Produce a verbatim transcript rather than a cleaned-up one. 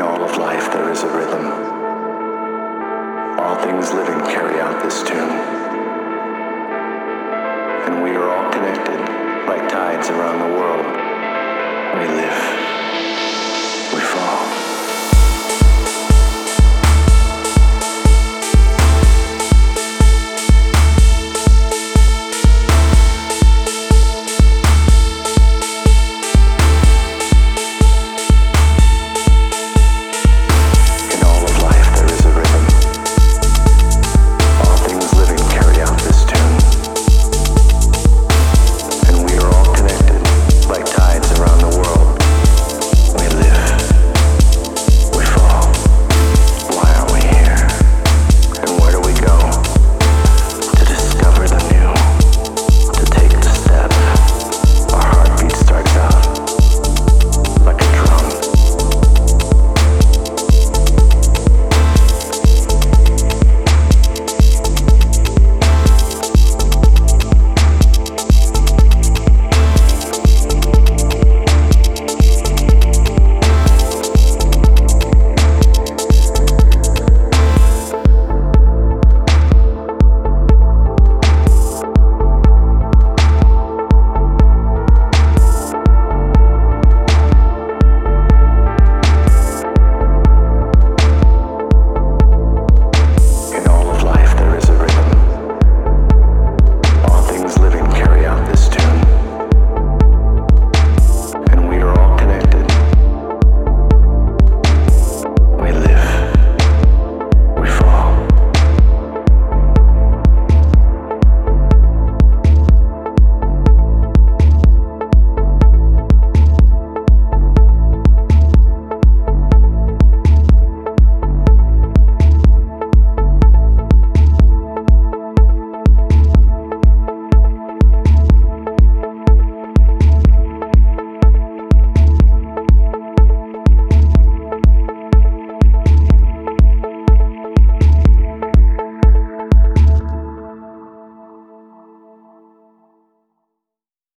In all of life there is a rhythm. All things living carry out this tune. And we are all connected like tides around the world. We live. We fall.